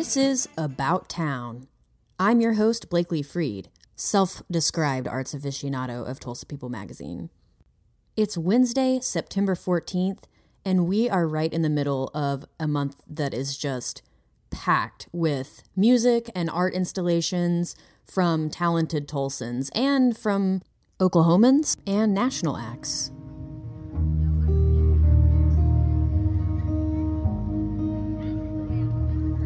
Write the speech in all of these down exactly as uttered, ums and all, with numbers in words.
This is About Town. I'm your host, Blakely Freed, self-described arts aficionado of Tulsa People Magazine. It's Wednesday, September fourteenth, and we are right in the middle of a month that is just packed with music and art installations from talented Tulsans and from Oklahomans and national acts.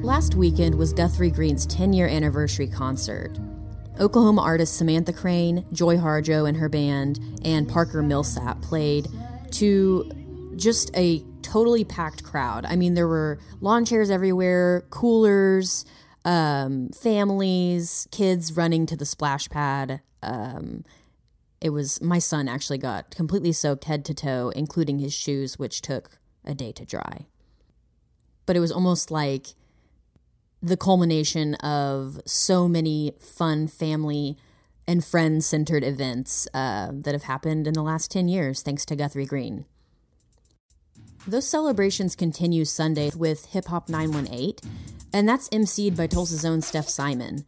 Last weekend was Guthrie Green's ten-year anniversary concert. Oklahoma artists Samantha Crane, Joy Harjo and her band, and Parker Millsap played to just a totally packed crowd. I mean, there were lawn chairs everywhere, coolers, um, families, kids running to the splash pad. Um, it was my son actually got completely soaked head to toe, including his shoes, which took a day to dry. But it was almost like the culmination of so many fun family and friend-centered events uh, that have happened in the last ten years, thanks to Guthrie Green. Those celebrations continue Sunday with Hip Hop nine one eight, and that's emceed by Tulsa's own Steph Simon.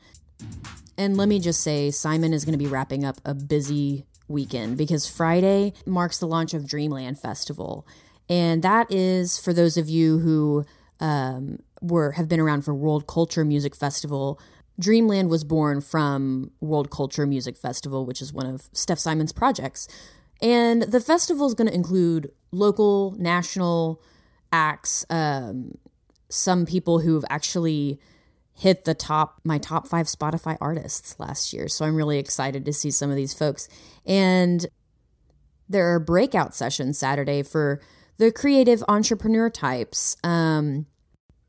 And let me just say, Simon is going to be wrapping up a busy weekend because Friday marks the launch of Dreamland Festival. And that is, for those of you who um, were have been around for World Culture Music Festival. Dreamland was born from World Culture Music Festival, which is one of Steph Simon's projects. And the festival is going to include local, national acts, um, some people who've actually hit the top, my top five Spotify artists last year. So I'm really excited to see some of these folks. And there are breakout sessions Saturday for the creative entrepreneur types. Um,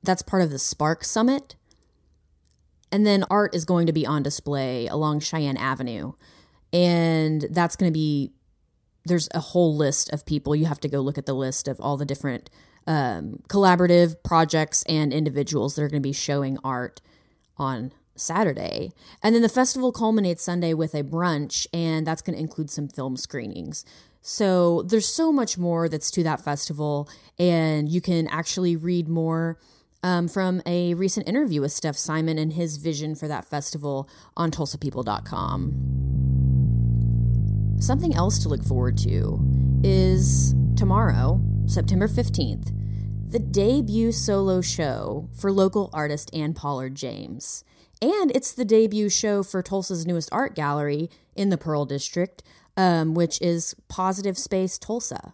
That's part of the SPARK Summit. And then art is going to be on display along Cheyenne Avenue. And that's going to be, there's a whole list of people. You have to go look at the list of all the different um, collaborative projects and individuals that are going to be showing art on Saturday. And then the festival culminates Sunday with a brunch, and that's going to include some film screenings. So there's so much more that's to that festival, and you can actually read more Um, from a recent interview with Steph Simon and his vision for that festival on Tulsa People dot com. Something else to look forward to is tomorrow, September fifteenth, the debut solo show for local artist Ann Pollard James. And it's the debut show for Tulsa's newest art gallery in the Pearl District, um, which is Positive Space Tulsa.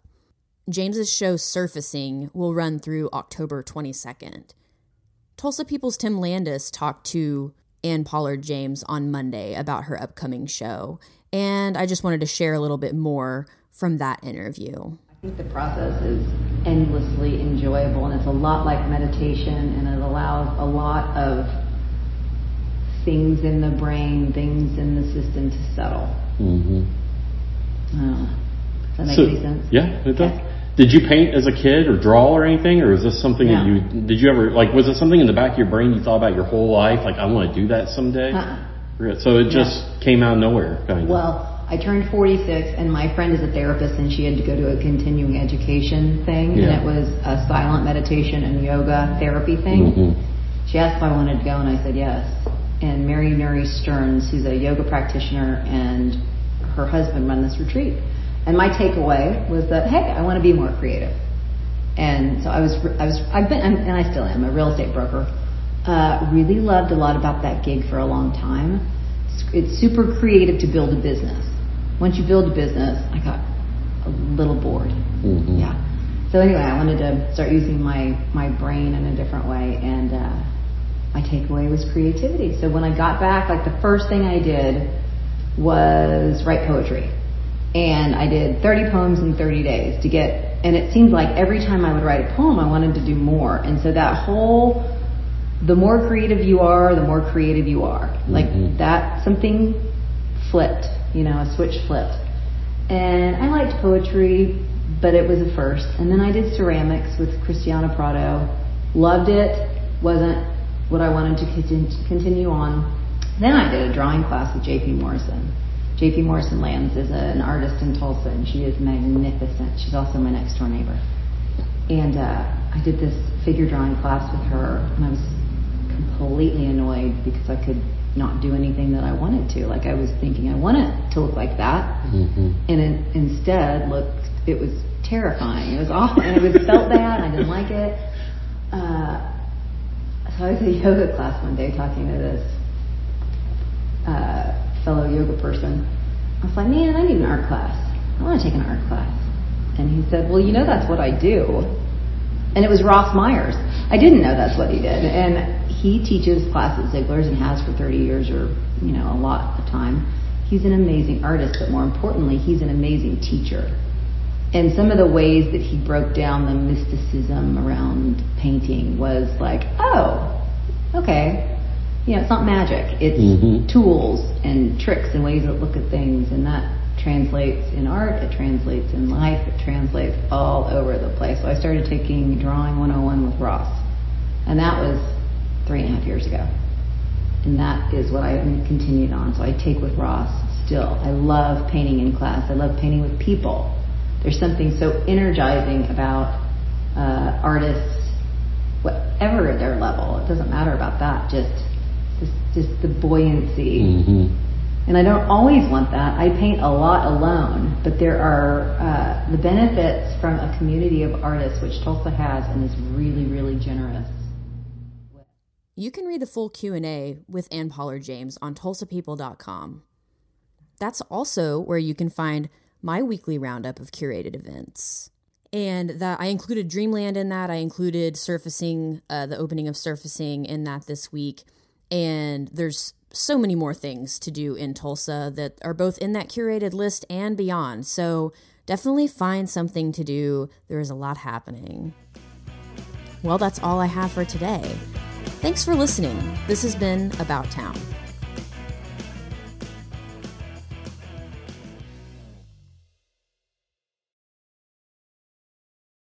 James's show, Surfacing, will run through October twenty-second. Tulsa People's Tim Landis talked to Ann Pollard James on Monday about her upcoming show, and I just wanted to share a little bit more from that interview. I think the process is endlessly enjoyable, and it's a lot like meditation, and it allows a lot of things in the brain, things in the system to settle. Mm-hmm. Uh, Does that make so, any sense? Yeah, it does. Yeah. Did you paint as a kid or draw or anything? Or is this something no. that you, did you ever, like, was it something in the back of your brain you thought about your whole life? Like, I want to do that someday? Uh-uh. So it just no. came out of nowhere, kind of. Well, I turned forty-six, and my friend is a therapist, and she had to go to a continuing education thing. Yeah. And it was a silent meditation and yoga therapy thing. Mm-hmm. She asked if I wanted to go, and I said yes. And Mary Nury Stearns, who's a yoga practitioner, and her husband run this retreat. And my takeaway was that, hey, I want to be more creative. And so I was, I was, I've been, and I still am, a real estate broker. Uh, really loved a lot about that gig for a long time. It's super creative to build a business. Once you build a business, I got a little bored. Mm-hmm. Yeah. So anyway, I wanted to start using my, my brain in a different way. And uh, my takeaway was creativity. So when I got back, like the first thing I did was write poetry. And I did thirty poems in thirty days to get, and it seemed like every time I would write a poem, I wanted to do more. And so that whole, the more creative you are, the more creative you are. Mm-hmm. Like that, something flipped, you know, a switch flipped. And I liked poetry, but it was a first. And then I did ceramics with Christiana Prado. Loved it. Wasn't what I wanted to continue on. Then I did a drawing class with J P Morrison. J P Morrison Lands is a, an artist in Tulsa, and she is magnificent. She's also my next-door neighbor. And uh, I did this figure drawing class with her, and I was completely annoyed because I could not do anything that I wanted to. Like, I was thinking, I want it to look like that. Mm-hmm. And it instead looked, it was terrifying. It was awful. And it was felt bad. I didn't like it. Uh, so I was at a yoga class one day talking to this uh, fellow yoga person. I was like, man, I need an art class. I want to take an art class. And he said, well, you know that's what I do. And it was Ross Myers. I didn't know that's what he did. And he teaches class at Ziegler's and has for thirty years or, you know, a lot of time. He's an amazing artist, but more importantly, he's an amazing teacher. And some of the ways that he broke down the mysticism around painting was like, oh, okay. You know, it's not magic. It's mm-hmm. tools and tricks and ways to look at things, and that translates in art, it translates in life, it translates all over the place. So I started taking Drawing one oh one with Ross, and that was three and a half years ago. And that is what I continued on. So I take with Ross still. I love painting in class. I love painting with people. There's something so energizing about uh, artists, whatever their level. It doesn't matter about that, just, just, just the buoyancy. Mm-hmm. And I don't always want that. I paint a lot alone, but there are uh, the benefits from a community of artists, which Tulsa has and is really, really generous. You can read the full Q and A with Ann Pollard James on Tulsa People dot com. That's also where you can find my weekly roundup of curated events. And that I included Dreamland in that. I included Surfacing, uh, the opening of Surfacing in that this week. And there's so many more things to do in Tulsa that are both in that curated list and beyond. So definitely find something to do. There is a lot happening. Well, that's all I have for today. Thanks for listening. This has been About Town.